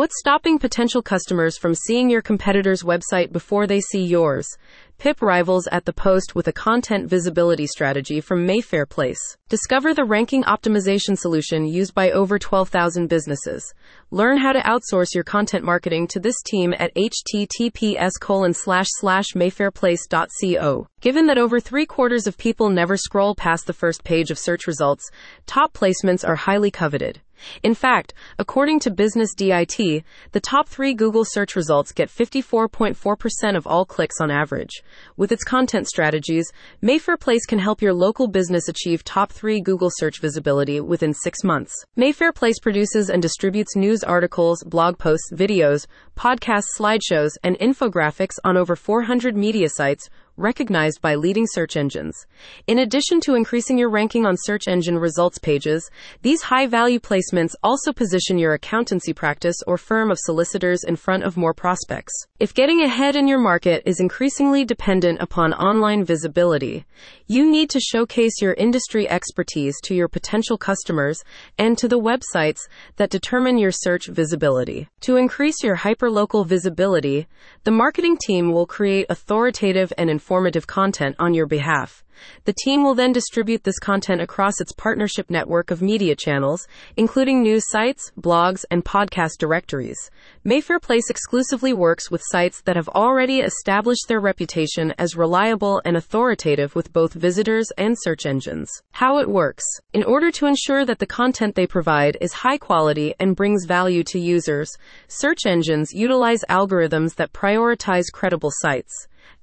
What's stopping potential customers from seeing your competitor's website before they see yours? PIP rivals at the post with a content visibility strategy from Mayfair Place. Discover the ranking optimization solution used by over 12,000 businesses. Learn how to outsource your content marketing to this team at https://mayfairplace.co. Given that over 3/4 of people never scroll past the first page of search results, top placements are highly coveted. In fact, according to BusinessDIT, the top 3 Google search results get 54.4% of all clicks on average. With its content strategies, Mayfair Place can help your local business achieve top 3 Google search visibility within 6 months. Mayfair Place produces and distributes news articles, blog posts, videos, podcasts, slideshows, and infographics on over 400 media sites, recognized by leading search engines. In addition to increasing your ranking on search engine results pages, these high-value placements also position your accountancy practice or firm of solicitors in front of more prospects. If getting ahead in your market is increasingly dependent upon online visibility, you need to showcase your industry expertise to your potential customers and to the websites that determine your search visibility. To increase your hyperlocal visibility, the marketing team will create authoritative and informative content on your behalf. The team will then distribute this content across its partnership network of media channels, including news sites, blogs, and podcast directories. Mayfair Place exclusively works with sites that have already established their reputation as reliable and authoritative with both visitors and search engines. How it works. In order to ensure that the content they provide is high quality and brings value to users, search engines utilize algorithms that prioritize credible sites.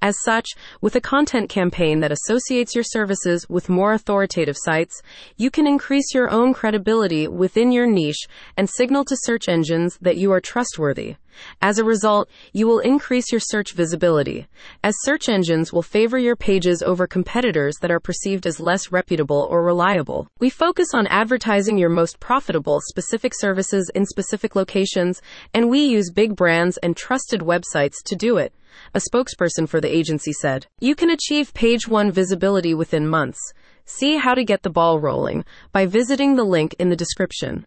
As such, with a content campaign that associates your services with more authoritative sites, you can increase your own credibility within your niche and signal to search engines that you are trustworthy. As a result, you will increase your search visibility, as search engines will favor your pages over competitors that are perceived as less reputable or reliable. We focus on advertising your most profitable specific services in specific locations, and we use big brands and trusted websites to do it, a spokesperson for the agency said. You can achieve page 1 visibility within months. See how to get the ball rolling by visiting the link in the description.